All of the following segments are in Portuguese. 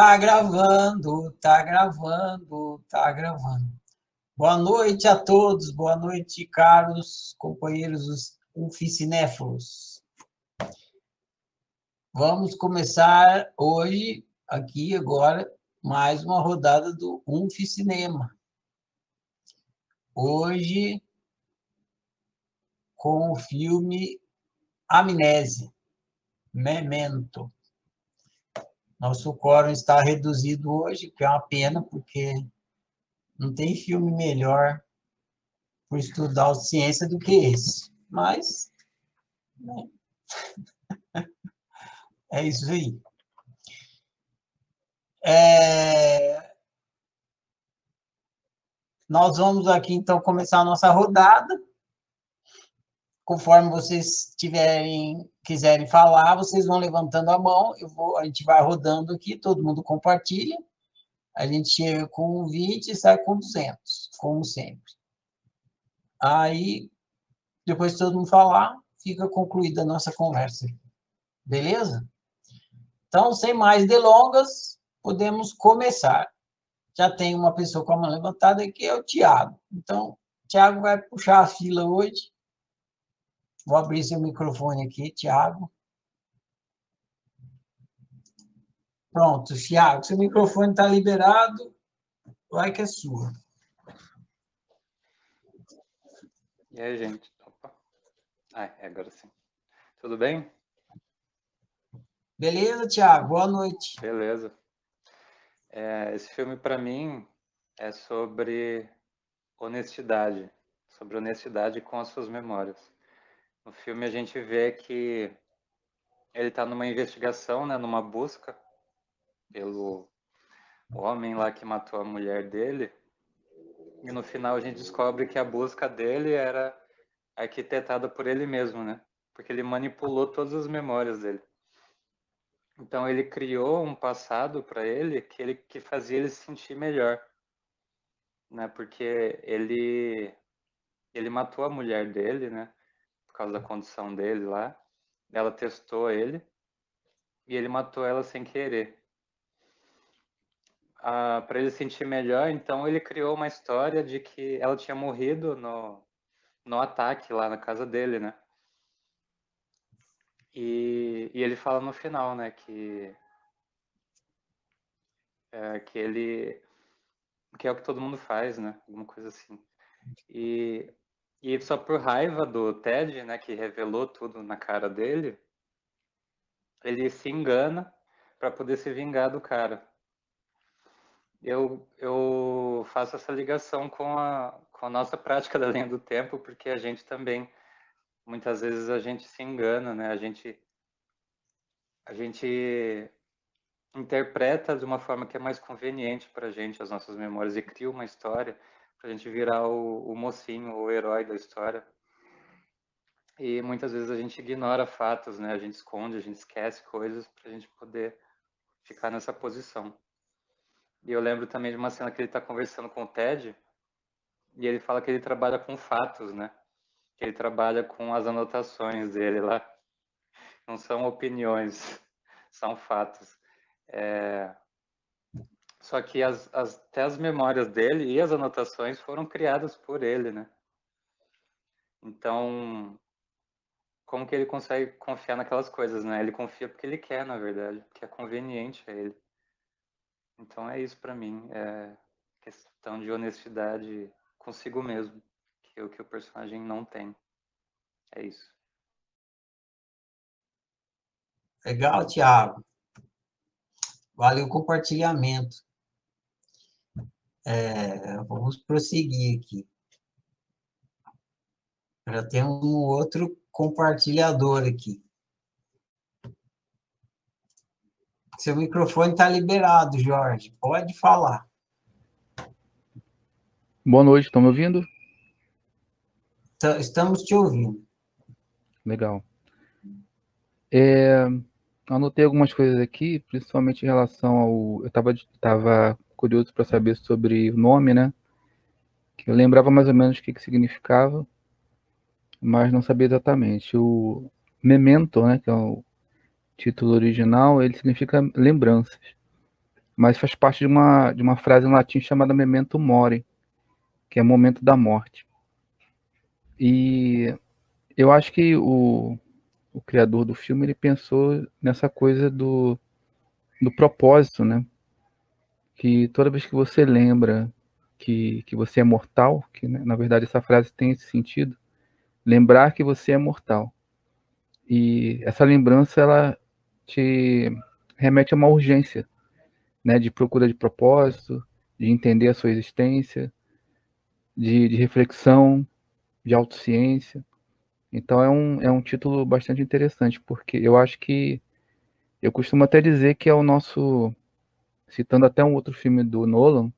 Tá gravando, tá gravando, tá gravando. Boa noite a todos, boa noite, caros companheiros oficinéfilos. Vamos começar hoje, aqui agora, mais uma rodada do 1FICINA. Hoje, com o filme Amnésia, Memento. Nosso quórum está reduzido hoje, que é uma pena, porque não tem filme melhor para estudar ciência do que esse. Mas, né? É isso aí. Nós vamos aqui, então, começar a nossa rodada. Conforme vocês quiserem falar, vocês vão levantando a mão, a gente vai rodando aqui, todo mundo compartilha, a gente chega com 20 e sai com 200, como sempre. Aí, depois que todo mundo falar, fica concluída a nossa conversa. Beleza? Então, sem mais delongas, podemos começar. Já tem uma pessoa com a mão levantada, que é o Tiago. Então, o Tiago vai puxar a fila hoje. Vou abrir seu microfone aqui, Tiago. Pronto, Tiago, seu microfone está liberado. Vai que é sua. E aí, gente? Opa. Ah, agora sim. Tudo bem? Beleza, Tiago. Boa noite. Beleza. Esse filme, para mim, é sobre honestidade. Sobre honestidade com as suas memórias. No filme a gente vê que ele está numa investigação, né, numa busca pelo homem lá que matou a mulher dele. E no final a gente descobre que a busca dele era arquitetada por ele mesmo, né? Porque ele manipulou todas as memórias dele. Então ele criou um passado para ele que fazia ele se sentir melhor, né? Porque ele matou a mulher dele, né? Por causa da condição dele lá, ela testou ele e ele matou ela sem querer. Para ele se sentir melhor, então ele criou uma história de que ela tinha morrido no ataque lá na casa dele, né? E ele fala no final, né, que é o que todo mundo faz, né? Alguma coisa assim. E só por raiva do Ted, né, que revelou tudo na cara dele, ele se engana para poder se vingar do cara. Eu faço essa ligação com a nossa prática da linha do tempo, porque a gente também, muitas vezes a gente se engana, né? A gente interpreta de uma forma que é mais conveniente para a gente as nossas memórias e cria uma história para a gente virar o mocinho, o herói da história. E muitas vezes a gente ignora fatos, né? A gente esconde, a gente esquece coisas para a gente poder ficar nessa posição. E eu lembro também de uma cena que ele está conversando com o Ted e ele fala que ele trabalha com fatos, né? Que ele trabalha com as anotações dele lá. Não são opiniões, são fatos. Só que até as memórias dele e as anotações foram criadas por ele, né? Então, como que ele consegue confiar naquelas coisas, né? Ele confia porque ele quer, na verdade, porque é conveniente a ele. Então é isso para mim, é questão de honestidade consigo mesmo, que é o que o personagem não tem. É isso. Legal, Tiago. Valeu o compartilhamento. Vamos prosseguir aqui. Já tem um outro compartilhador aqui. Seu microfone está liberado, Jorge. Pode falar. Boa noite, estão me ouvindo? Estamos te ouvindo. Legal. Anotei algumas coisas aqui, principalmente em relação ao... Eu estava curioso para saber sobre o nome, né? Que eu lembrava mais ou menos o que significava, mas não sabia exatamente. O Memento, né, que é o título original, ele significa lembranças. mas faz parte de uma frase em latim chamada Memento Mori, que é momento da morte. E eu acho que o criador do filme, ele pensou nessa coisa do propósito, né? Que toda vez que você lembra que você é mortal, que, né, na verdade essa frase tem esse sentido, lembrar que você é mortal. E essa lembrança, ela te remete a uma urgência, né? De procura de propósito, de entender a sua existência, de reflexão, de autociência. Então é um título bastante interessante, porque eu acho que, eu costumo até dizer que é o nosso, citando até um outro filme do Nolan,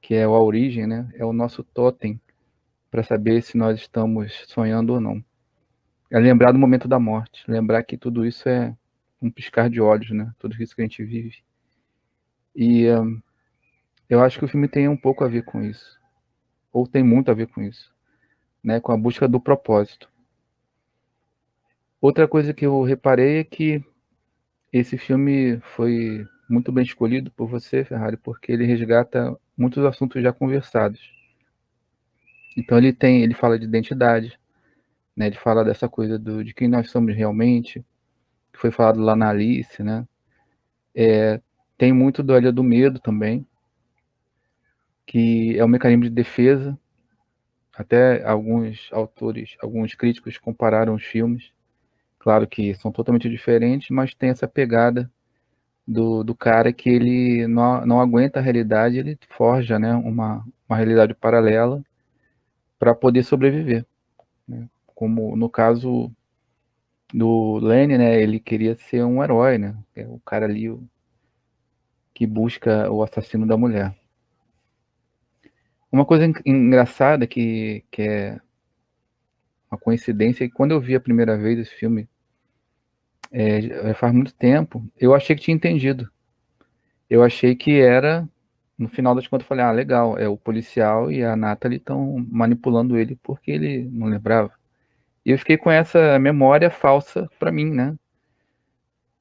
que é o A Origem, né? É o nosso totem para saber se nós estamos sonhando ou não. É lembrar do momento da morte, lembrar que tudo isso é um piscar de olhos, né? Tudo isso que a gente vive. E eu acho que o filme tem um pouco a ver com isso, ou tem muito a ver com isso, né? Com a busca do propósito. Outra coisa que eu reparei é que esse filme foi muito bem escolhido por você, Ferrari, porque ele resgata muitos assuntos já conversados. Então ele fala de identidade, né? Ele fala dessa coisa de quem nós somos realmente, que foi falado lá na Alice, né? Tem muito da Ilha do Medo também, que é um mecanismo de defesa. Até alguns autores, alguns críticos compararam os filmes. Claro que são totalmente diferentes, mas tem essa pegada do cara que ele não aguenta a realidade, ele forja, né, uma realidade paralela para poder sobreviver, né? Como no caso do Lenny, né, ele queria ser um herói, né? É o cara ali que busca o assassino da mulher. Uma coisa engraçada que é uma coincidência, que quando eu vi a primeira vez esse filme, faz muito tempo, eu achei que tinha entendido. Eu achei que era, no final das contas eu falei, ah, legal, o policial e a Natalie estão manipulando ele porque ele não lembrava. E eu fiquei com essa memória falsa pra mim, né?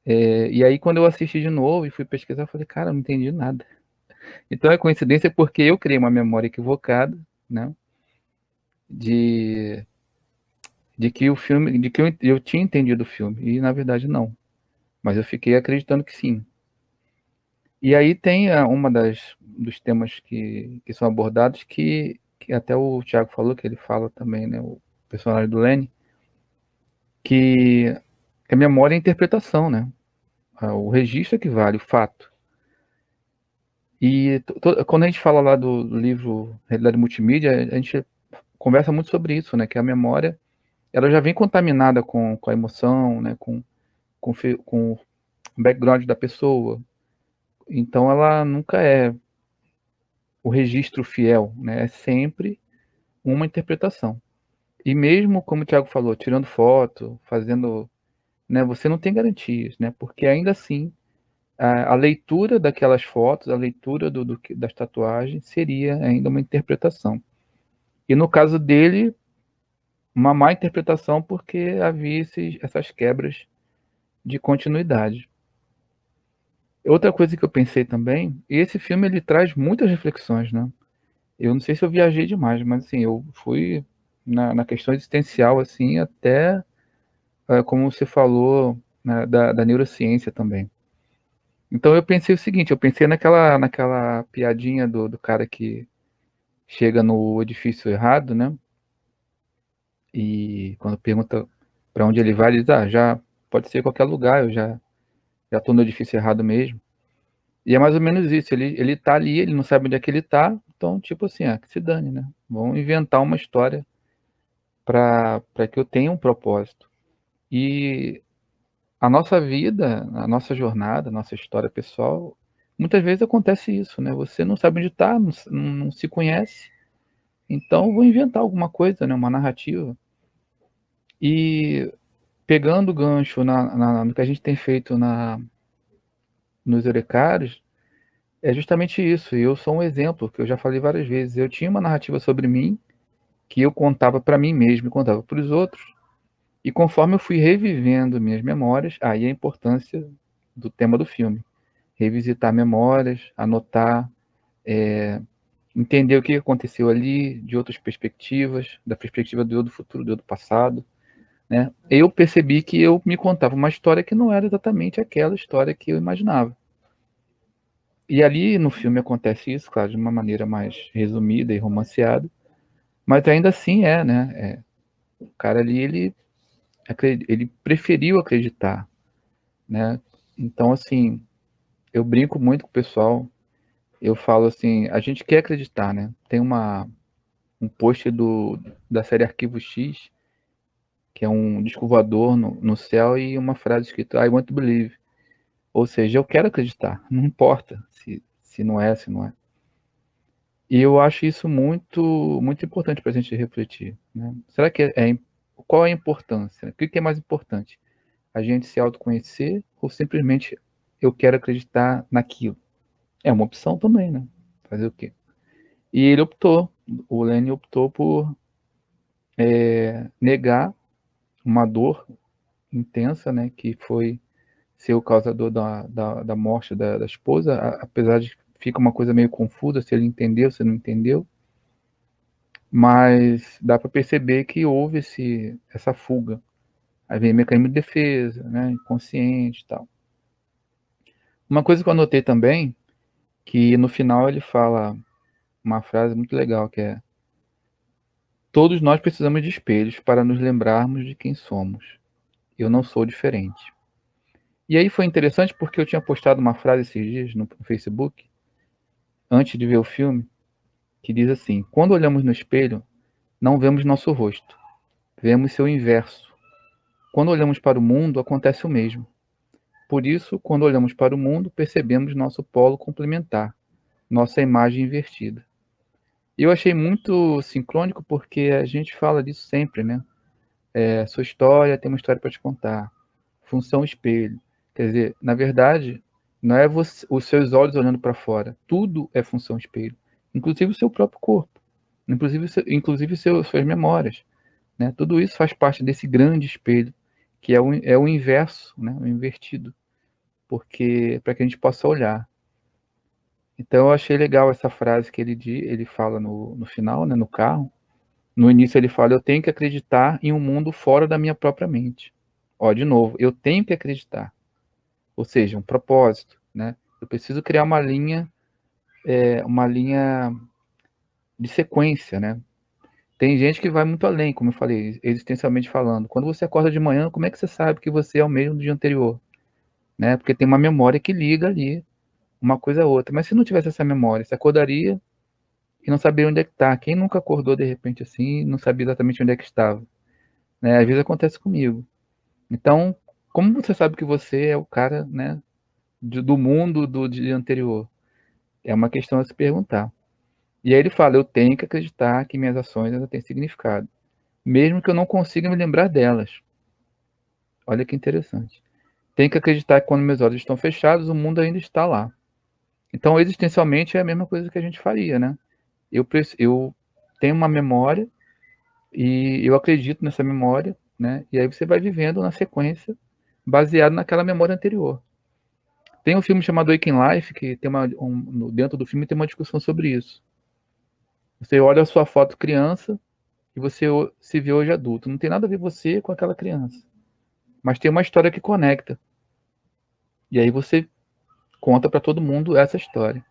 E aí quando eu assisti de novo e fui pesquisar, eu falei, cara, eu não entendi nada. Então é coincidência porque eu criei uma memória equivocada, né? De que o filme, de que eu tinha entendido o filme, e na verdade não. Mas eu fiquei acreditando que sim. E aí tem uma dos temas que são abordados, que até o Thiago falou, que ele fala também, né? O personagem do Lenny, que a memória é a interpretação, né? O registro é que vale, o fato. E quando a gente fala lá do livro Realidade Multimídia, a gente conversa muito sobre isso, né? Que a memória, ela já vem contaminada com a emoção, né? Com o background da pessoa. Então ela nunca é o registro fiel, né? É sempre uma interpretação. E mesmo, como o Thiago falou, tirando foto, fazendo, né? Você não tem garantias, né? Porque ainda assim, a leitura daquelas fotos, a leitura das tatuagens, seria ainda uma interpretação. E no caso dele, uma má interpretação, porque havia essas quebras de continuidade. Outra coisa que eu pensei também, esse filme ele traz muitas reflexões, né? Eu não sei se eu viajei demais, mas assim, eu fui na questão existencial, assim, até, como você falou, né, da neurociência também. Então eu pensei o seguinte, eu pensei naquela piadinha do cara que chega no edifício errado, né? E quando pergunta para onde ele vai, ele diz, ah, já pode ser qualquer lugar, eu já tô no edifício errado mesmo. E é mais ou menos isso, ele tá ali, ele não sabe onde é que ele tá, então tipo assim, que se dane, né? Vão inventar uma história para que eu tenha um propósito. E a nossa vida, a nossa jornada, a nossa história pessoal, muitas vezes acontece isso, né? Você não sabe onde está, não se conhece, então vou inventar alguma coisa, né? Uma narrativa. E pegando o gancho no que a gente tem feito nos Eurekares, é justamente isso. E eu sou um exemplo, que eu já falei várias vezes. Eu tinha uma narrativa sobre mim, que eu contava para mim mesmo, contava para os outros. E conforme eu fui revivendo minhas memórias, aí a importância do tema do filme. revisitar memórias, anotar, entender o que aconteceu ali, de outras perspectivas, da perspectiva do futuro, do passado, né? Eu percebi que eu me contava uma história que não era exatamente aquela história que eu imaginava. E ali no filme acontece isso, claro, de uma maneira mais resumida e romanceada, mas ainda assim né? O cara ali, ele preferiu acreditar, né? Então, assim, eu brinco muito com o pessoal, eu falo assim, a gente quer acreditar, né? Tem um post da série Arquivo X, que é um disco voador no céu e uma frase escrita, I want to believe. Ou seja, eu quero acreditar, não importa se não é. E eu acho isso muito, muito importante para a gente refletir, né? Será que qual é a importância? O que é mais importante? A gente se autoconhecer ou simplesmente eu quero acreditar naquilo? É uma opção também, né? Fazer o quê? E ele optou, o Lenny optou por negar uma dor intensa, né, que foi ser o causador da morte da esposa, apesar de fica uma coisa meio confusa, se ele entendeu, se não entendeu, mas dá para perceber que houve essa fuga. Aí vem mecanismo de defesa, né, inconsciente e tal. Uma coisa que eu anotei também, que no final ele fala uma frase muito legal, que é: todos nós precisamos de espelhos para nos lembrarmos de quem somos. Eu não sou diferente. E aí foi interessante porque eu tinha postado uma frase esses dias no Facebook, antes de ver o filme, que diz assim: quando olhamos no espelho, não vemos nosso rosto, vemos seu inverso. Quando olhamos para o mundo, acontece o mesmo. Por isso, quando olhamos para o mundo, percebemos nosso polo complementar, nossa imagem invertida. Eu achei muito sincrônico porque a gente fala disso sempre, né? Sua história tem uma história para te contar. Função espelho. Quer dizer, na verdade, não é você, os seus olhos olhando para fora. Tudo é função espelho. Inclusive o seu próprio corpo. Inclusive suas memórias, né? Tudo isso faz parte desse grande espelho, que é o inverso, né? O invertido. Porque para que a gente possa olhar. Então eu achei legal essa frase que ele fala no final, né, no carro. No início ele fala, eu tenho que acreditar em um mundo fora da minha própria mente. Ó, de novo, eu tenho que acreditar. Ou seja, um propósito, né? Eu preciso criar uma linha de sequência, né? Tem gente que vai muito além, como eu falei, existencialmente falando. Quando você acorda de manhã, como é que você sabe que você é o mesmo do dia anterior? Né? Porque tem uma memória que liga ali uma coisa a outra, mas se não tivesse essa memória, você acordaria e não saberia onde é que está. Quem nunca acordou de repente assim, não sabia exatamente onde é que estava, né? Às vezes acontece comigo. Então, como você sabe que você é o cara, né, do mundo do dia anterior? É uma questão a se perguntar. E aí ele fala, eu tenho que acreditar que minhas ações ainda têm significado, mesmo que eu não consiga me lembrar delas. Olha que interessante. Tenho que acreditar que quando meus olhos estão fechados, o mundo ainda está lá. Então, existencialmente, é a mesma coisa que a gente faria, né? Eu tenho uma memória e eu acredito nessa memória, né? E aí você vai vivendo na sequência, baseado naquela memória anterior. Tem um filme chamado Waking Life, que tem dentro do filme tem uma discussão sobre isso. Você olha a sua foto criança e você se vê hoje adulto. Não tem nada a ver você com aquela criança. Mas tem uma história que conecta. E aí você conta para todo mundo essa história.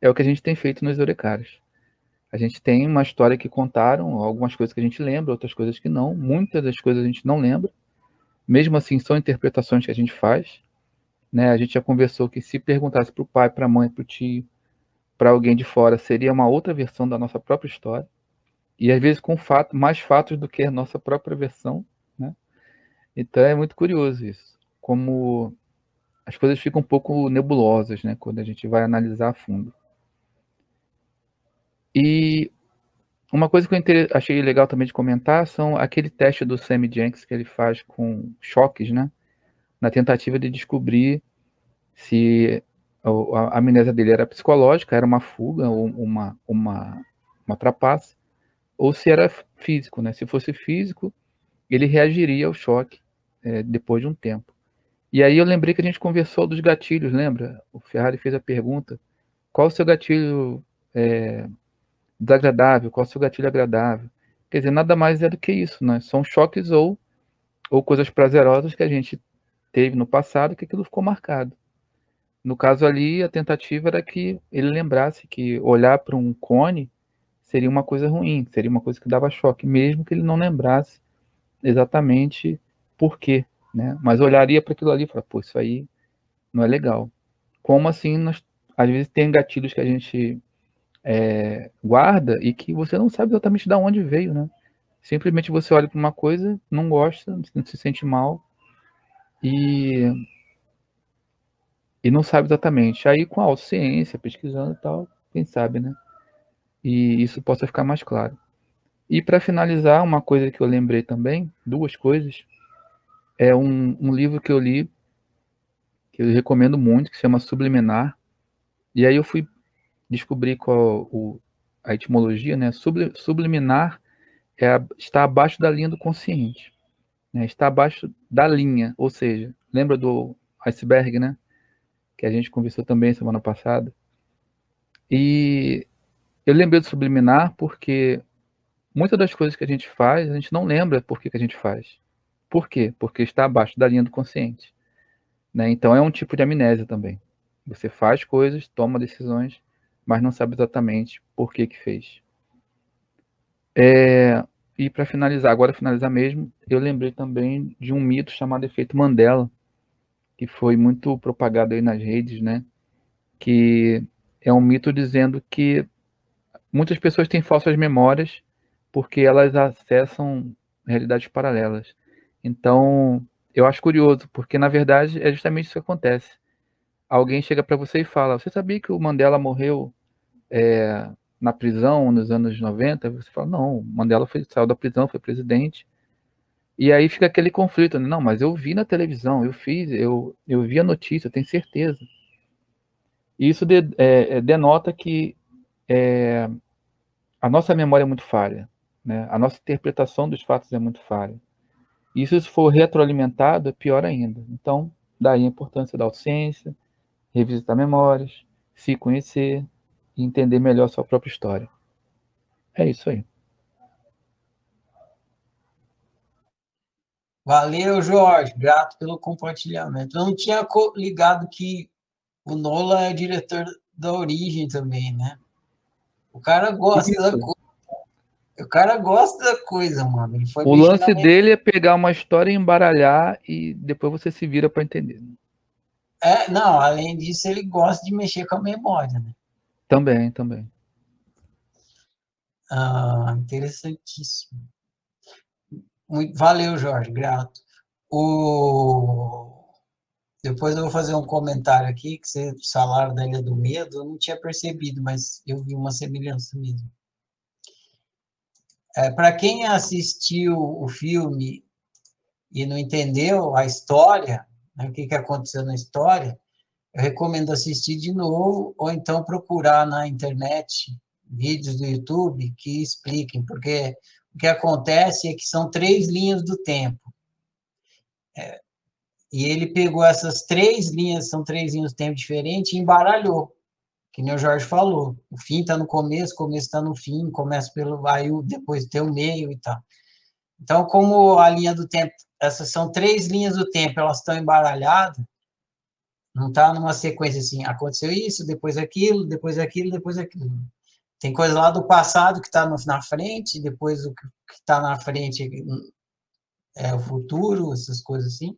É o que a gente tem feito nos Eurekares. A gente tem uma história que contaram, algumas coisas que a gente lembra, outras coisas que não. Muitas das coisas a gente não lembra. Mesmo assim, são interpretações que a gente faz, né? A gente já conversou que se perguntasse para o pai, para a mãe, para o tio, para alguém de fora, seria uma outra versão da nossa própria história. E às vezes com mais fatos do que a nossa própria versão, né? Então é muito curioso isso. Como as coisas ficam um pouco nebulosas, né, quando a gente vai analisar a fundo. E uma coisa que eu achei legal também de comentar são aquele teste do Sammy Jenks que ele faz com choques, né, na tentativa de descobrir se a amnésia dele era psicológica, era uma fuga ou uma trapaça, ou se era físico, né? Se fosse físico, ele reagiria ao choque depois de um tempo. E aí eu lembrei que a gente conversou dos gatilhos, lembra? O Ferrari fez a pergunta, qual o seu gatilho desagradável, qual o seu gatilho agradável? Quer dizer, nada mais é do que isso, né? São choques ou coisas prazerosas que a gente teve no passado, que aquilo ficou marcado. No caso ali, a tentativa era que ele lembrasse que olhar para um cone seria uma coisa ruim, seria uma coisa que dava choque, mesmo que ele não lembrasse exatamente por quê, né? Mas olharia para aquilo ali e falaria, pô, isso aí não é legal. Como assim, nós, às vezes tem gatilhos que a gente guarda e que você não sabe exatamente de onde veio, né? Simplesmente você olha para uma coisa, não gosta, se sente mal e não sabe exatamente. Aí com a autociência, pesquisando e tal, quem sabe, né? E isso possa ficar mais claro. E para finalizar, uma coisa que eu lembrei também, duas coisas, é um livro que eu li, que eu recomendo muito, que se chama Subliminar. E aí eu fui descobrir qual a etimologia, né? Subliminar está abaixo da linha do consciente, né? Está abaixo da linha, ou seja, lembra do iceberg, né? Que a gente conversou também semana passada. E eu lembrei do subliminar porque muitas das coisas que a gente faz, a gente não lembra por que a gente faz. Por quê? Porque está abaixo da linha do consciente, né? Então é um tipo de amnésia também. Você faz coisas, toma decisões, mas não sabe exatamente por que fez. E para finalizar, agora finalizar mesmo, eu lembrei também de um mito chamado Efeito Mandela, que foi muito propagado aí nas redes, né? Que é um mito dizendo que muitas pessoas têm falsas memórias porque elas acessam realidades paralelas. Então, eu acho curioso, porque na verdade é justamente isso que acontece. Alguém chega para você e fala, você sabia que o Mandela morreu na prisão nos anos 90? Você fala, não, o Mandela saiu da prisão, foi presidente. E aí fica aquele conflito, não, mas eu vi na televisão, eu vi a notícia, eu tenho certeza. E isso denota que a nossa memória é muito falha, né? A nossa interpretação dos fatos é muito falha. E se isso for retroalimentado, é pior ainda. Então, daí a importância da autociência, revisitar memórias, se conhecer e entender melhor a sua própria história. É isso aí. Valeu, Jorge. Grato pelo compartilhamento. Eu não tinha ligado que o Nolan é diretor da Origem também, né? O cara gosta isso. Da coisa. O cara gosta da coisa, mano. Ele foi o lance dele é pegar uma história e embaralhar e depois você se vira para entender. Não, além disso, ele gosta de mexer com a memória, né? Também. Ah, interessantíssimo. Muito, valeu, Jorge, grato. Depois eu vou fazer um comentário aqui, que você falaram da Ilha do Medo, eu não tinha percebido, mas eu vi uma semelhança mesmo. Para quem assistiu o filme e não entendeu a história, né, o que aconteceu na história, eu recomendo assistir de novo ou então procurar na internet vídeos do YouTube que expliquem, porque o que acontece é que são 3 linhas do tempo. E ele pegou essas 3 linhas, são 3 linhas do tempo diferentes, e embaralhou, que nem o Jorge falou. O fim está no começo, o começo está no fim, começa pelo aí, depois tem o meio e tal. Então, como a linha do tempo, essas são 3 linhas do tempo, elas estão embaralhadas, não está numa sequência assim, aconteceu isso, depois aquilo, depois aquilo, depois aquilo. Tem coisa lá do passado que está na frente, depois o que está na frente é o futuro, essas coisas assim.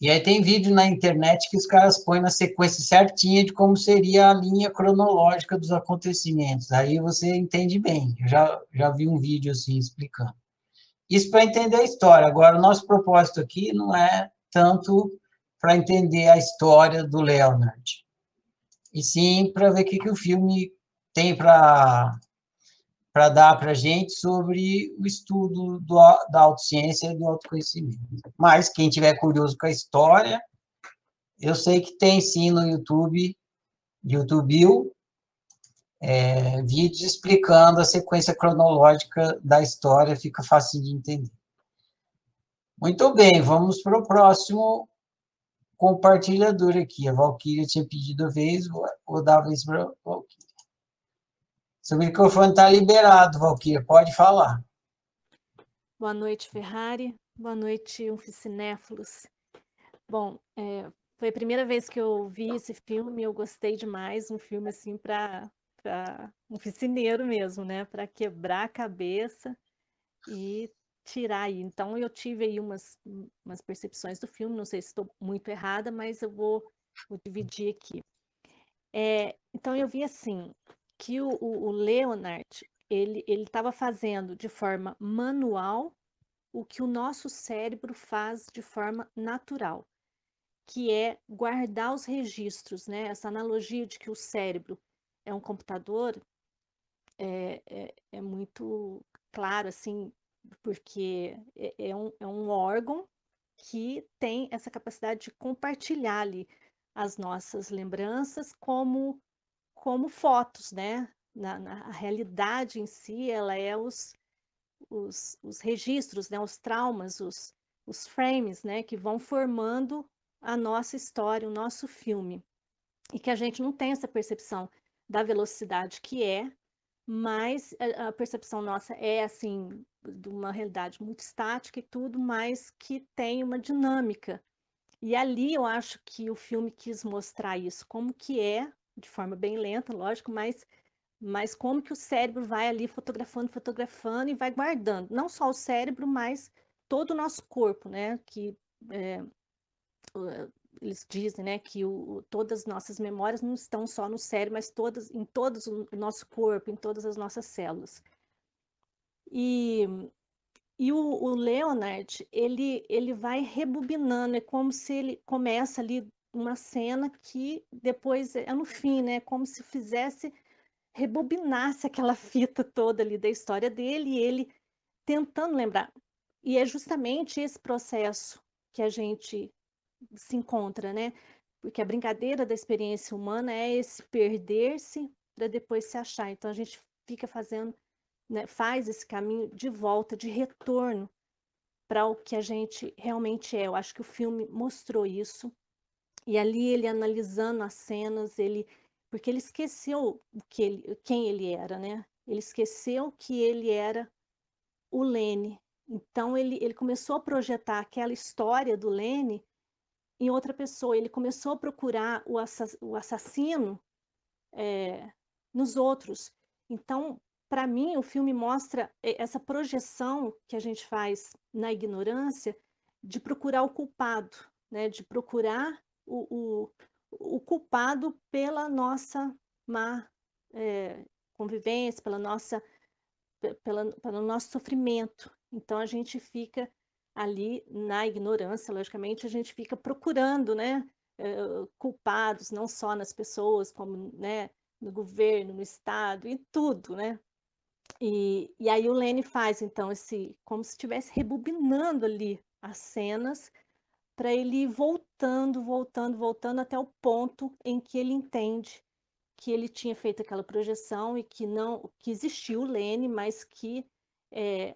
E aí tem vídeo na internet que os caras põem na sequência certinha de como seria a linha cronológica dos acontecimentos. Aí você entende bem. Eu já vi um vídeo assim explicando. Isso para entender a história. Agora, o nosso propósito aqui não é tanto para entender a história do Leonard, e sim para ver o que o filme tem para dar para a gente sobre o estudo da autociência e do autoconhecimento. Mas quem tiver curioso com a história, eu sei que tem sim no YouTube vídeos explicando a sequência cronológica da história, fica fácil de entender. Muito bem, vamos para o próximo compartilhador aqui. A Valkyria tinha pedido a vez, vou dar a vez para a Valkyria. Seu microfone está liberado, Valkyria, pode falar. Boa noite, Ferrari. Boa noite, 1Ficinéfilos. Bom, foi a primeira vez que eu vi esse filme, eu gostei demais, um filme assim para um oficineiro mesmo, né? Para quebrar a cabeça e tirar aí. Então eu tive aí umas percepções do filme, não sei se estou muito errada, mas eu vou dividir aqui. Então eu vi assim, que o Leonard, ele estava fazendo de forma manual o que o nosso cérebro faz de forma natural, que é guardar os registros, né? Essa analogia de que o cérebro é um computador é muito claro, assim, porque é um órgão que tem essa capacidade de compartilhar ali as nossas lembranças como fotos, né? A realidade em si, ela é os registros, né? Os traumas, os frames, né? Que vão formando a nossa história, o nosso filme, e que a gente não tem essa percepção da velocidade que é, mas a percepção nossa é assim, de uma realidade muito estática e tudo, mas que tem uma dinâmica. E ali eu acho que o filme quis mostrar isso, como que é, de forma bem lenta, lógico, mas como que o cérebro vai ali fotografando e vai guardando, não só o cérebro, mas todo o nosso corpo, né, que... eles dizem, né, que todas as nossas memórias não estão só no cérebro, mas em todo o nosso corpo, em todas as nossas células. E o Leonard, ele vai rebobinando, é como se ele começa ali uma cena que depois é no fim, né, como se rebobinasse aquela fita toda ali da história dele, e ele tentando lembrar. E é justamente esse processo que a gente se encontra, né? Porque a brincadeira da experiência humana é esse perder-se para depois se achar. Então a gente fica fazendo, né? Faz esse caminho de volta, de retorno para o que a gente realmente é. Eu acho que o filme mostrou isso. E ali ele analisando as cenas, porque ele esqueceu quem ele era, né? Ele esqueceu que ele era o Lenny. Então ele começou a projetar aquela história do Lenny em outra pessoa, ele começou a procurar o assassino nos outros. Então, para mim, o filme mostra essa projeção que a gente faz na ignorância de procurar o culpado, né? De procurar o culpado pela nossa má convivência, pelo nosso sofrimento. Então, a gente fica ali na ignorância, logicamente, a gente fica procurando, né, culpados, não só nas pessoas, como, né, no governo, no Estado e tudo, né? E aí o Lenny faz, então, como se estivesse rebobinando ali as cenas para ele ir voltando até o ponto em que ele entende que ele tinha feito aquela projeção e que existiu o Lenny, mas que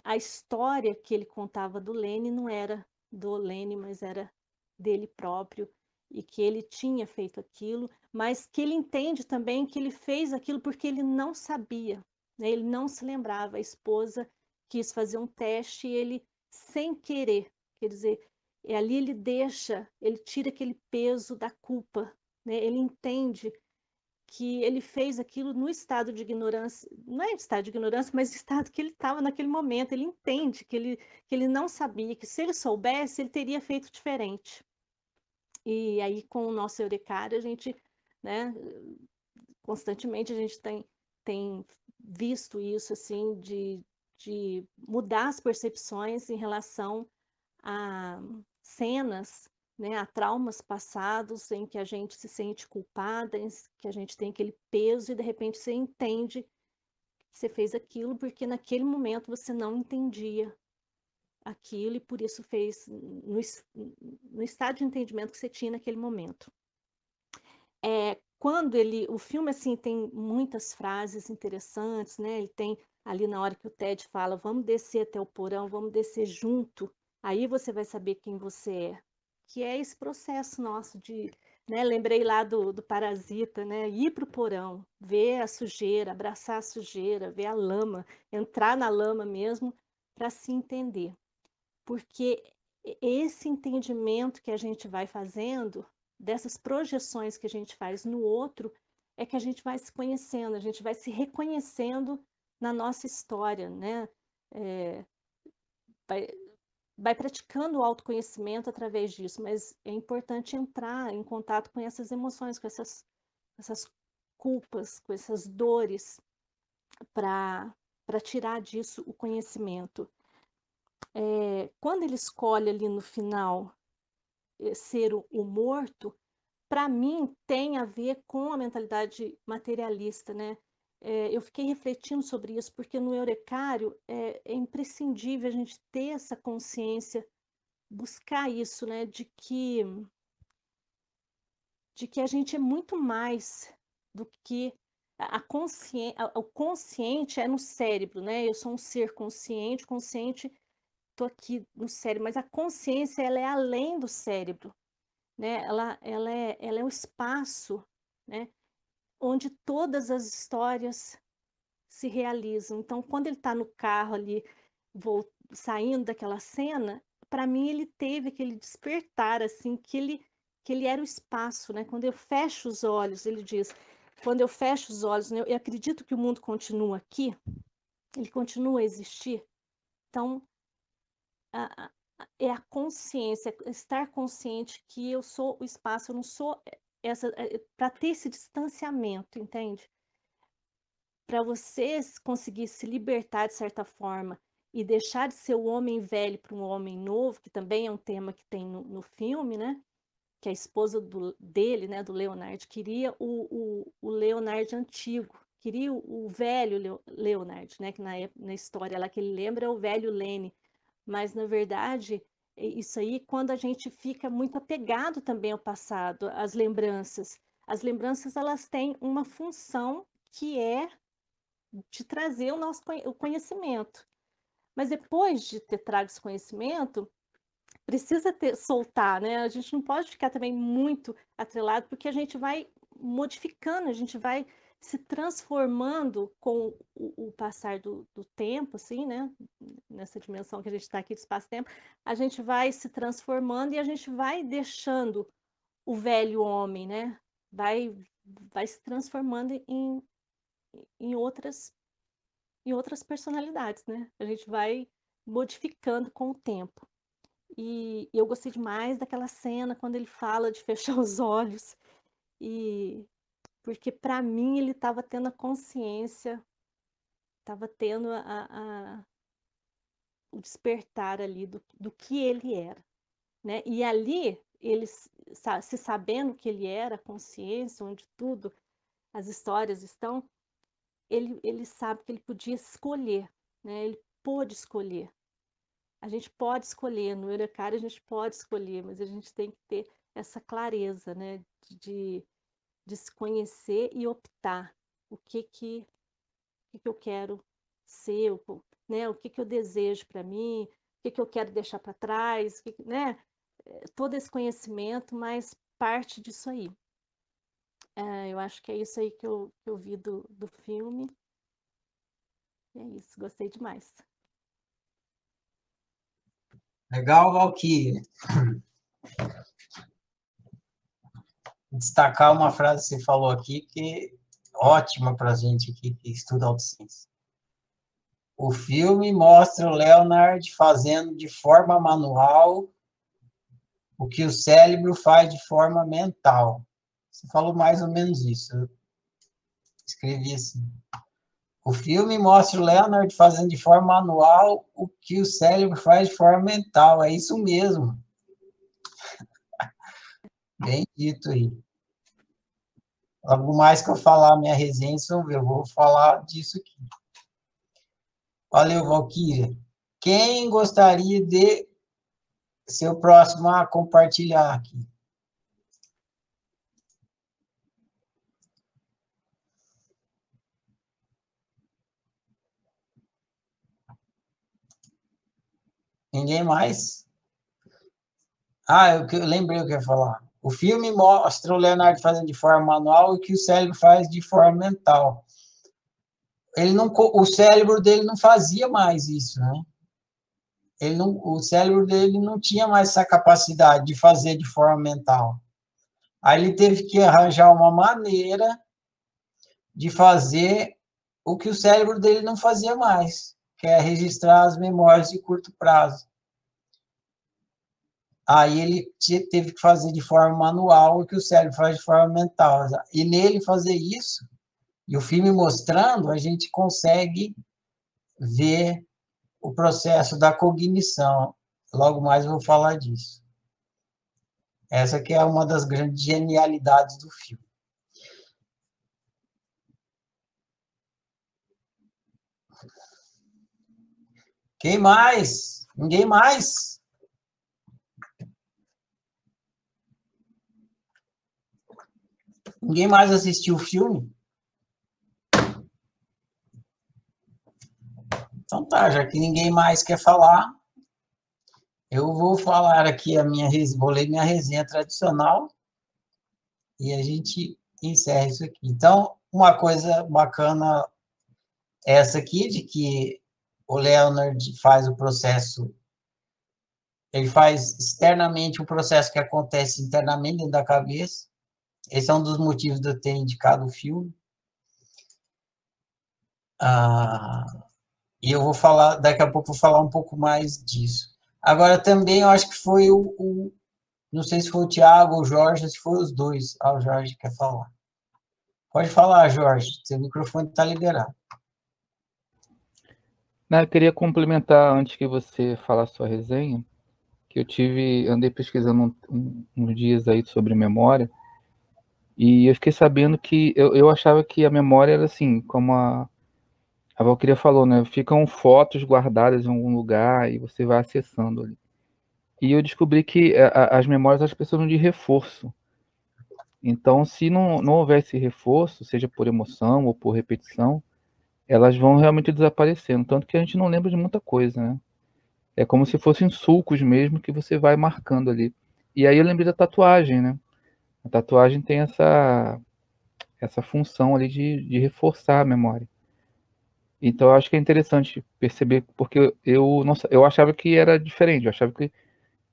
a história que ele contava do Lenny não era do Lenny, mas era dele próprio, e que ele tinha feito aquilo, mas que ele entende também que ele fez aquilo porque ele não sabia, né? Ele não se lembrava. A esposa quis fazer um teste e ele, sem querer, quer dizer, ali ele tira aquele peso da culpa, né? Ele entende que ele fez aquilo no estado de ignorância, não é estado de ignorância, mas estado que ele estava naquele momento. Ele entende que ele não sabia, que se ele soubesse, ele teria feito diferente. E aí, com o nosso Eurekares, a gente, né, constantemente a gente tem visto isso, assim, de mudar as percepções em relação a cenas, né, a traumas passados em que a gente se sente culpada, em que a gente tem aquele peso, e de repente você entende que você fez aquilo porque naquele momento você não entendia aquilo e por isso fez no estado de entendimento que você tinha naquele momento. O filme, assim, tem muitas frases interessantes, né? Ele tem ali na hora que o Ted fala, vamos descer até o porão, vamos descer junto, aí você vai saber quem você é. que é esse processo nosso de, né, lembrei lá do parasita, né, ir para o porão, ver a sujeira, abraçar a sujeira, ver a lama, entrar na lama mesmo, para se entender. Porque esse entendimento que a gente vai fazendo, dessas projeções que a gente faz no outro, é que a gente vai se conhecendo, a gente vai se reconhecendo na nossa história, né? Vai praticando o autoconhecimento através disso, mas é importante entrar em contato com essas emoções, com essas culpas, com essas dores, para tirar disso o conhecimento. Quando ele escolhe ali no final ser o morto, para mim tem a ver com a mentalidade materialista, né? Eu fiquei refletindo sobre isso, porque no Eurecário é imprescindível a gente ter essa consciência, buscar isso, né, de que a gente é muito mais do que o consciente é no cérebro, né? Eu sou um ser consciente, estou aqui no cérebro, mas a consciência, ela é além do cérebro, né? Ela é o espaço, né, onde todas as histórias se realizam. Então, quando ele está no carro ali, saindo daquela cena, para mim ele teve aquele despertar, assim, que ele era o espaço, né? Quando eu fecho os olhos, ele diz, quando eu fecho os olhos, né, eu acredito que o mundo continua aqui, ele continua a existir. Então, é a consciência, estar consciente que eu sou o espaço, eu não sou... para ter esse distanciamento, entende? Para você conseguir se libertar de certa forma e deixar de ser o homem velho para um homem novo, que também é um tema que tem no filme, né? Que a esposa dele, né, do Leonardo, queria o Leonardo antigo, queria o velho Leonardo, né? Que na história lá que ele lembra é o velho Lenny, mas na verdade... Isso aí, quando a gente fica muito apegado também ao passado, às lembranças. As lembranças, elas têm uma função que é de trazer o conhecimento. Mas depois de ter trago esse conhecimento, precisa soltar, né? A gente não pode ficar também muito atrelado, porque a gente vai modificando, a gente vai se transformando com o passar do tempo, assim, né? Nessa dimensão que a gente está aqui de espaço-tempo, a gente vai se transformando e a gente vai deixando o velho homem, né? Vai se transformando em outras personalidades, né? A gente vai modificando com o tempo. E eu gostei demais daquela cena quando ele fala de fechar os olhos porque para mim ele estava tendo a consciência, estava tendo o despertar ali do que ele era, né? E ali, ele se sabendo que ele era, a consciência, onde tudo, as histórias estão, ele sabe que ele podia escolher, né? Ele pôde escolher. A gente pode escolher, no Eurekares a gente pode escolher, mas a gente tem que ter essa clareza, né? De se conhecer e optar o que eu quero ser, né? O que eu desejo para mim, o que eu quero deixar para trás, né? Todo esse conhecimento, mas parte disso aí. Eu acho que é isso aí que eu vi do filme. É isso, gostei demais. Legal, Valkyrie. Destacar uma frase que você falou aqui, que é ótima para a gente aqui que estuda autociência. O filme mostra o Leonard fazendo de forma manual o que o cérebro faz de forma mental. Você falou mais ou menos isso. Eu escrevi assim. O filme mostra o Leonard fazendo de forma manual o que o cérebro faz de forma mental. É isso mesmo. Bem dito aí. Algo mais que eu falar, minha resenha, eu vou falar disso aqui. Valeu, Valkyria. Quem gostaria de ser o próximo a compartilhar aqui? Ninguém mais? Ah, eu lembrei o que eu ia falar. O filme mostra o Leonardo fazendo de forma manual e que o cérebro faz de forma mental. Ele não, o cérebro dele não fazia mais isso, né? Ele não, o cérebro dele não tinha mais essa capacidade de fazer de forma mental. Aí ele teve que arranjar uma maneira de fazer o que o cérebro dele não fazia mais, que é registrar as memórias de curto prazo. Aí ele teve que fazer de forma manual o que o cérebro faz de forma mental. E nele fazer isso, e o filme mostrando, a gente consegue ver o processo da cognição. Logo mais eu vou falar disso. Essa que é uma das grandes genialidades do filme. Quem mais? Ninguém mais? Ninguém mais assistiu o filme? Então tá, já que ninguém mais quer falar, eu vou falar aqui vou ler minha resenha tradicional e a gente encerra isso aqui. Então, uma coisa bacana é essa aqui, de que o Leonard faz o processo, ele faz externamente o processo que acontece internamente dentro da cabeça. Esse é um dos motivos de eu ter indicado o filme. E eu vou falar, daqui a pouco vou falar um pouco mais disso. Agora também eu acho que foi não sei se foi o Thiago ou o Jorge, se foi os dois. Ah, o Jorge quer falar. Pode falar, Jorge, seu microfone está liberado. Não, eu queria complementar, antes que você falar a sua resenha, que eu andei pesquisando uns dias aí sobre memória, e eu fiquei sabendo que eu achava que a memória era assim, como a Valquíria falou, né? Ficam fotos guardadas em algum lugar e você vai acessando ali. E eu descobri que as memórias, elas precisam de reforço. Então, se não houver esse reforço, seja por emoção ou por repetição, elas vão realmente desaparecendo, tanto que a gente não lembra de muita coisa, né? É como se fossem sulcos mesmo que você vai marcando ali. E aí eu lembrei da tatuagem, né? A tatuagem tem essa função ali de reforçar a memória. Então eu acho que é interessante perceber, porque eu achava que era diferente, eu achava que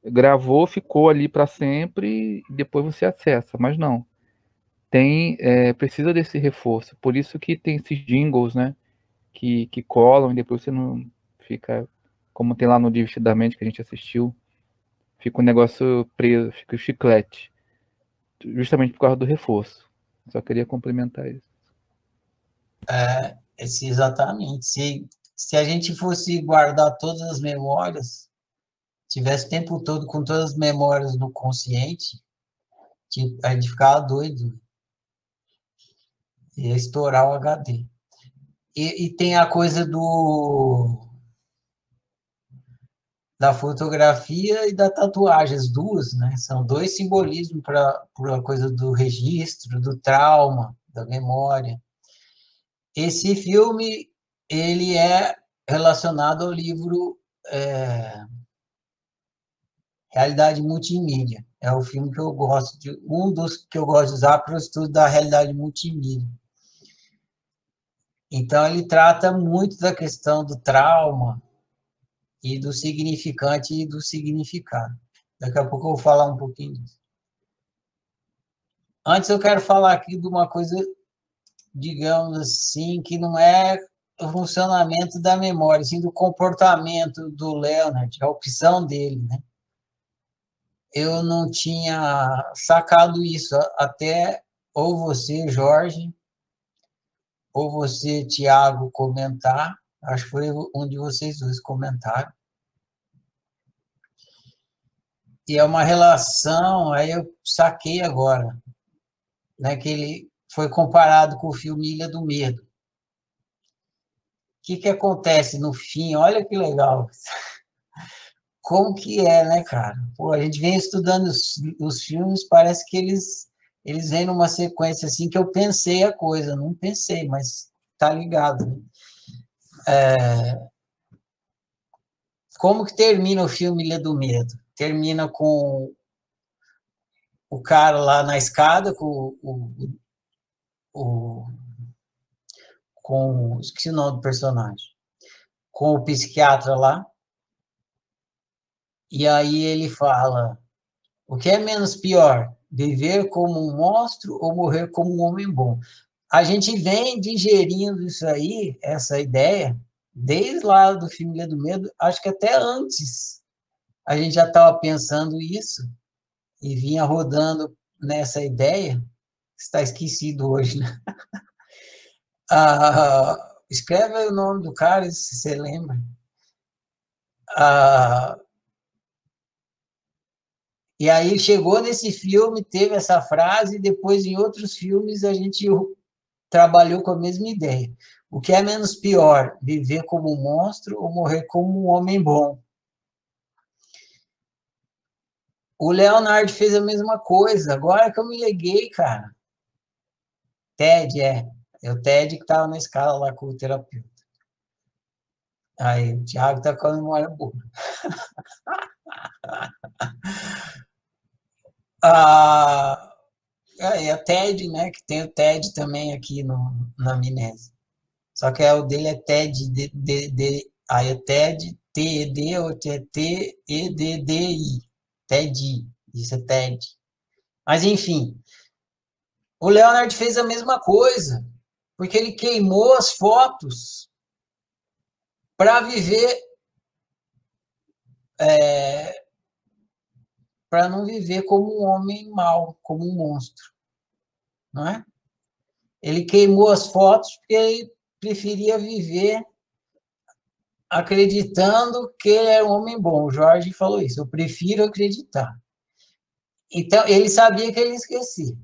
gravou, ficou ali para sempre e depois você acessa, mas não. Precisa desse reforço, por isso que tem esses jingles, né? Que colam e depois você não fica, como tem lá no Divertidamente que a gente assistiu, fica um negócio preso, fica o chiclete, justamente por causa do reforço. Só queria complementar isso. Exatamente. Se a gente fosse guardar todas as memórias, tivesse o tempo todo com todas as memórias no consciente, a gente ficava doido. Ia estourar o HD. E tem a coisa da fotografia e da tatuagem, as duas, né? São dois simbolismos para a coisa do registro, do trauma, da memória. Esse filme, ele é relacionado ao livro Realidade Multimídia. É o filme que eu gosto, um dos que eu gosto de usar para o estudo da realidade multimídia. Então, ele trata muito da questão do trauma e do significante e do significado. Daqui a pouco eu vou falar um pouquinho disso. Antes, eu quero falar aqui de uma coisa, digamos assim, que não é o funcionamento da memória, sim do comportamento do Leonard, a opção dele, né? Eu não tinha sacado isso, até ou você, Jorge, ou você, Thiago, comentar, acho que foi um de vocês dois comentaram. E é uma relação, aí eu saquei agora, né, que ele foi comparado com o filme Ilha do Medo. O que acontece no fim? Olha que legal. Como que é, né, cara? Pô, a gente vem estudando os filmes, parece que eles vêm numa sequência assim que eu pensei a coisa, não pensei, mas tá ligado, né? Como que termina o filme Ilha do Medo? Termina com o cara lá na escada com esqueci o nome do personagem, com o psiquiatra lá, e aí ele fala, o que é menos pior, viver como um monstro ou morrer como um homem bom? A gente vem digerindo isso aí, essa ideia, desde lá do filme Ilha do Medo, acho que até antes a gente já estava pensando isso, e vinha rodando nessa ideia, está esquecido hoje, né? Escreve aí o nome do cara, se você lembra. E aí chegou nesse filme, teve essa frase, e depois em outros filmes a gente trabalhou com a mesma ideia. O que é menos pior, viver como um monstro ou morrer como um homem bom? O Leonardo fez a mesma coisa, agora que eu me liguei, cara. Ted, é o Ted que estava na escala lá com o terapeuta. Aí, o Thiago está com a memória boa. É a TED, né? Que tem o TED também aqui na Amnésia. Só que o dele é TED, aí é TED, TED, ou é TEDDI. TED, isso é TED. Mas, enfim, o Leonard fez a mesma coisa, porque ele queimou as fotos para viver, para não viver como um homem mau, como um monstro, não é? Ele queimou as fotos porque ele preferia viver acreditando que ele era um homem bom. O Jorge falou isso, eu prefiro acreditar. Então, ele sabia que ele ia esquecer.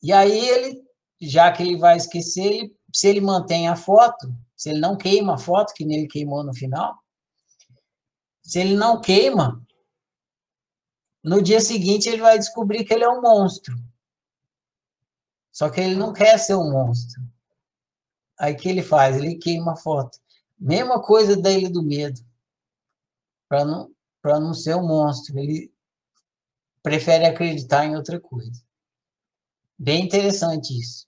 E aí, já que ele vai esquecer, se ele mantém a foto, se ele não queima a foto, que nem ele queimou no final, se ele não queima, no dia seguinte ele vai descobrir que ele é um monstro. Só que ele não quer ser um monstro. Aí o que ele faz? Ele queima a foto. Mesma coisa da Ilha do Medo. Para não ser um monstro. Ele prefere acreditar em outra coisa. Bem interessante isso.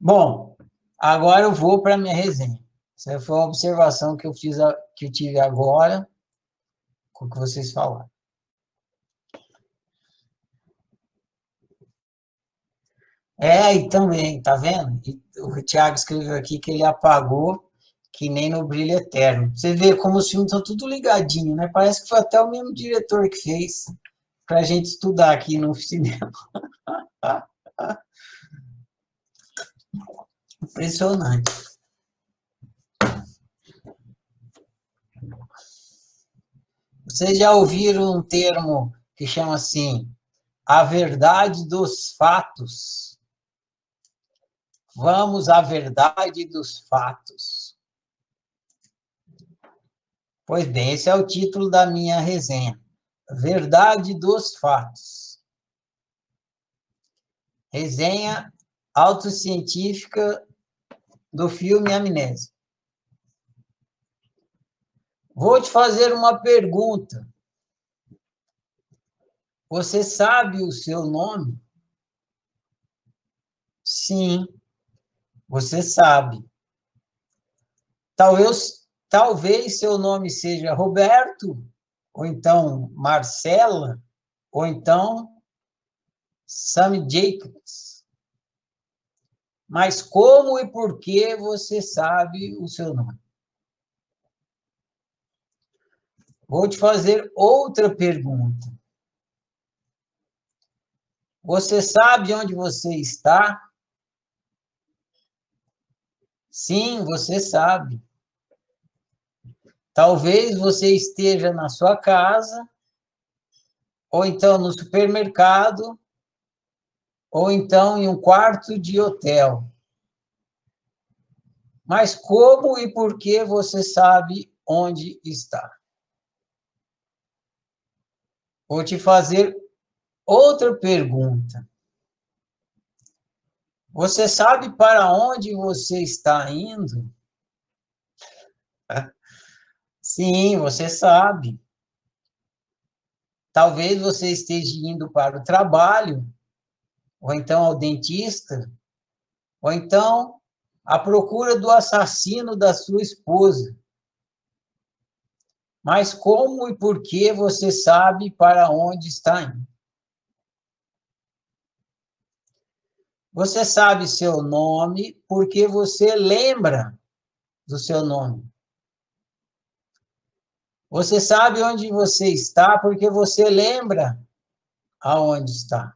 Bom, agora eu vou para a minha resenha. Essa foi uma observação que eu fiz, que eu tive agora, com o que vocês falaram. E também, tá vendo? O Thiago escreveu aqui que ele apagou, que nem no Brilho Eterno. Você vê como os filmes estão tudo ligadinho, né? Parece que foi até o mesmo diretor que fez, pra gente estudar aqui no cinema. Impressionante. Vocês já ouviram um termo que chama assim, a verdade dos fatos? Vamos à verdade dos fatos. Pois bem, esse é o título da minha resenha. Verdade dos fatos. Resenha autocientífica do filme Amnésia. Vou te fazer uma pergunta. Você sabe o seu nome? Sim. Você sabe. Talvez seu nome seja Roberto, ou então Marcela, ou então Sammy Jacobs. Mas como e por que você sabe o seu nome? Vou te fazer outra pergunta. Você sabe onde você está? Sim, você sabe. Talvez você esteja na sua casa, ou então no supermercado, ou então em um quarto de hotel. Mas como e por que você sabe onde está? Vou te fazer outra pergunta. Você sabe para onde você está indo? Sim, você sabe. Talvez você esteja indo para o trabalho, ou então ao dentista, ou então à procura do assassino da sua esposa. Mas como e por que você sabe para onde está indo? Você sabe seu nome porque você lembra do seu nome. Você sabe onde você está porque você lembra aonde está.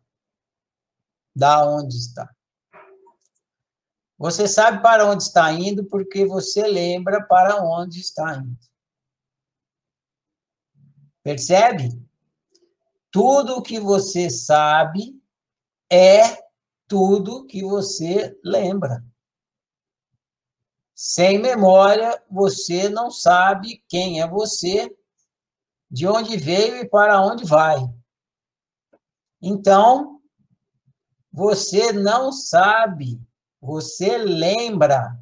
Da onde está. Você sabe para onde está indo porque você lembra para onde está indo. Percebe? Tudo o que você sabe é tudo que você lembra. Sem memória, você não sabe quem é você, de onde veio e para onde vai. Então, você não sabe, você lembra.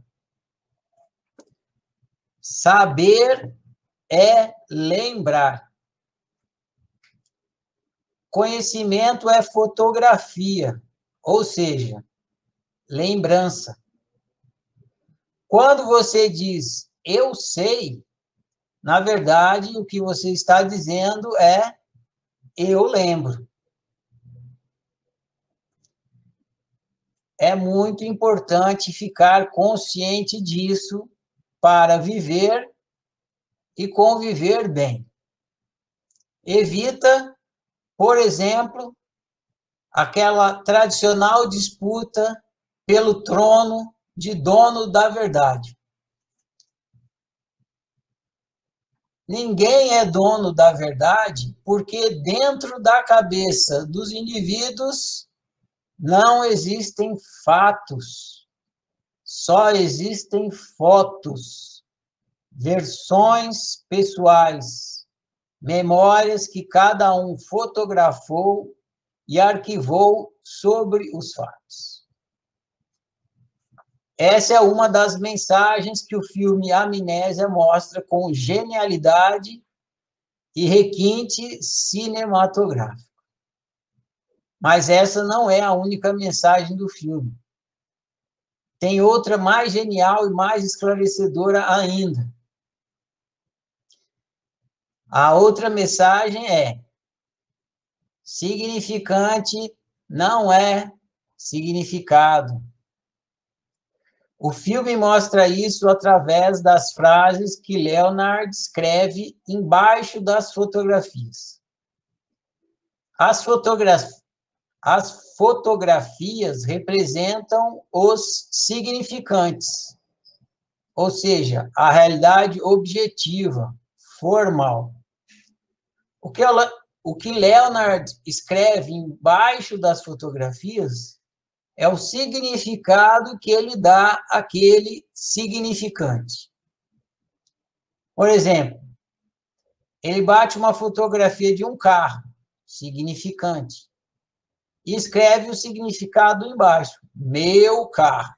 Saber é lembrar. Conhecimento é fotografia, ou seja, lembrança. Quando você diz, eu sei, na verdade, o que você está dizendo é, eu lembro. É muito importante ficar consciente disso para viver e conviver bem. Evita, por exemplo, aquela tradicional disputa pelo trono de dono da verdade. Ninguém é dono da verdade porque dentro da cabeça dos indivíduos não existem fatos, só existem fotos, versões pessoais, memórias que cada um fotografou e arquivou sobre os fatos. Essa é uma das mensagens que o filme Amnésia mostra com genialidade e requinte cinematográfico. Mas essa não é a única mensagem do filme. Tem outra mais genial e mais esclarecedora ainda. A outra mensagem é: significante não é significado. O filme mostra isso através das frases que Leonard escreve embaixo das fotografias. As fotografias representam os significantes, ou seja, a realidade objetiva, formal. O que Leonard escreve embaixo das fotografias é o significado que ele dá àquele significante. Por exemplo, ele bate uma fotografia de um carro, significante, e escreve o significado embaixo, meu carro.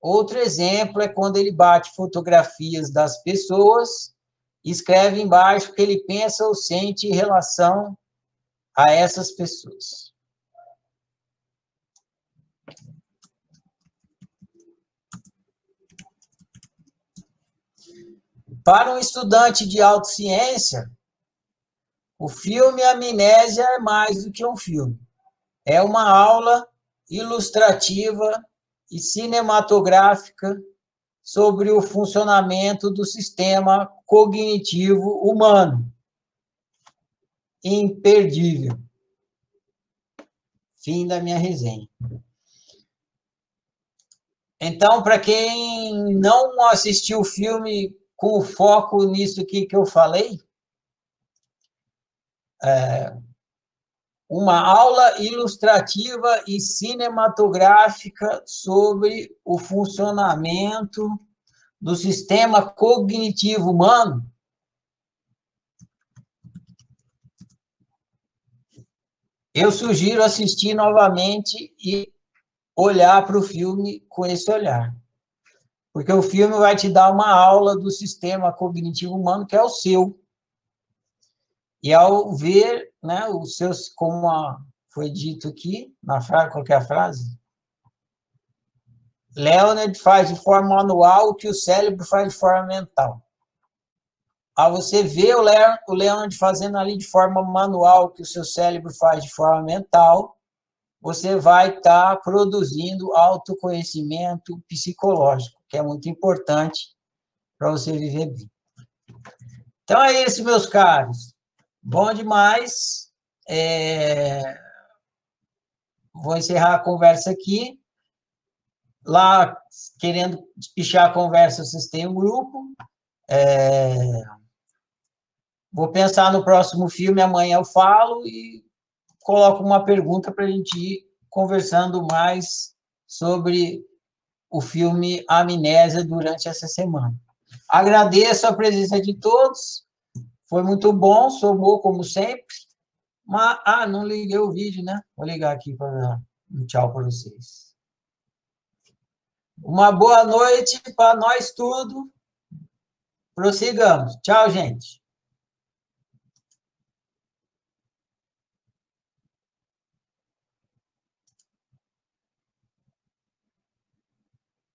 Outro exemplo é quando ele bate fotografias das pessoas, escreve embaixo o que ele pensa ou sente em relação a essas pessoas. Para um estudante de autociência, o filme Amnésia é mais do que um filme. É uma aula ilustrativa e cinematográfica sobre o funcionamento do sistema cognitivo humano. Imperdível. Fim da minha resenha. Então, para quem não assistiu o filme com foco nisso aqui que eu falei, uma aula ilustrativa e cinematográfica sobre o funcionamento do sistema cognitivo humano. Eu sugiro assistir novamente e olhar para o filme com esse olhar. Porque o filme vai te dar uma aula do sistema cognitivo humano, que é o seu. E ao ver, né, os seus, como foi dito aqui, na frase, qualquer frase, Leonard faz de forma manual o que o cérebro faz de forma mental. Aí você vê o Leonard fazendo ali de forma manual o que o seu cérebro faz de forma mental, você vai estar produzindo autoconhecimento psicológico, que é muito importante para você viver bem. Então é isso, meus caros. Bom demais. Vou encerrar a conversa aqui. Lá, querendo despichar a conversa, vocês têm um grupo. Vou pensar no próximo filme, amanhã eu falo e coloco uma pergunta para a gente ir conversando mais sobre o filme Amnésia durante essa semana. Agradeço a presença de todos, foi muito bom, somou como sempre, mas, não liguei o vídeo, né? Vou ligar aqui para dar um tchau para vocês. Uma boa noite para nós tudo. Prossigamos. Tchau, gente.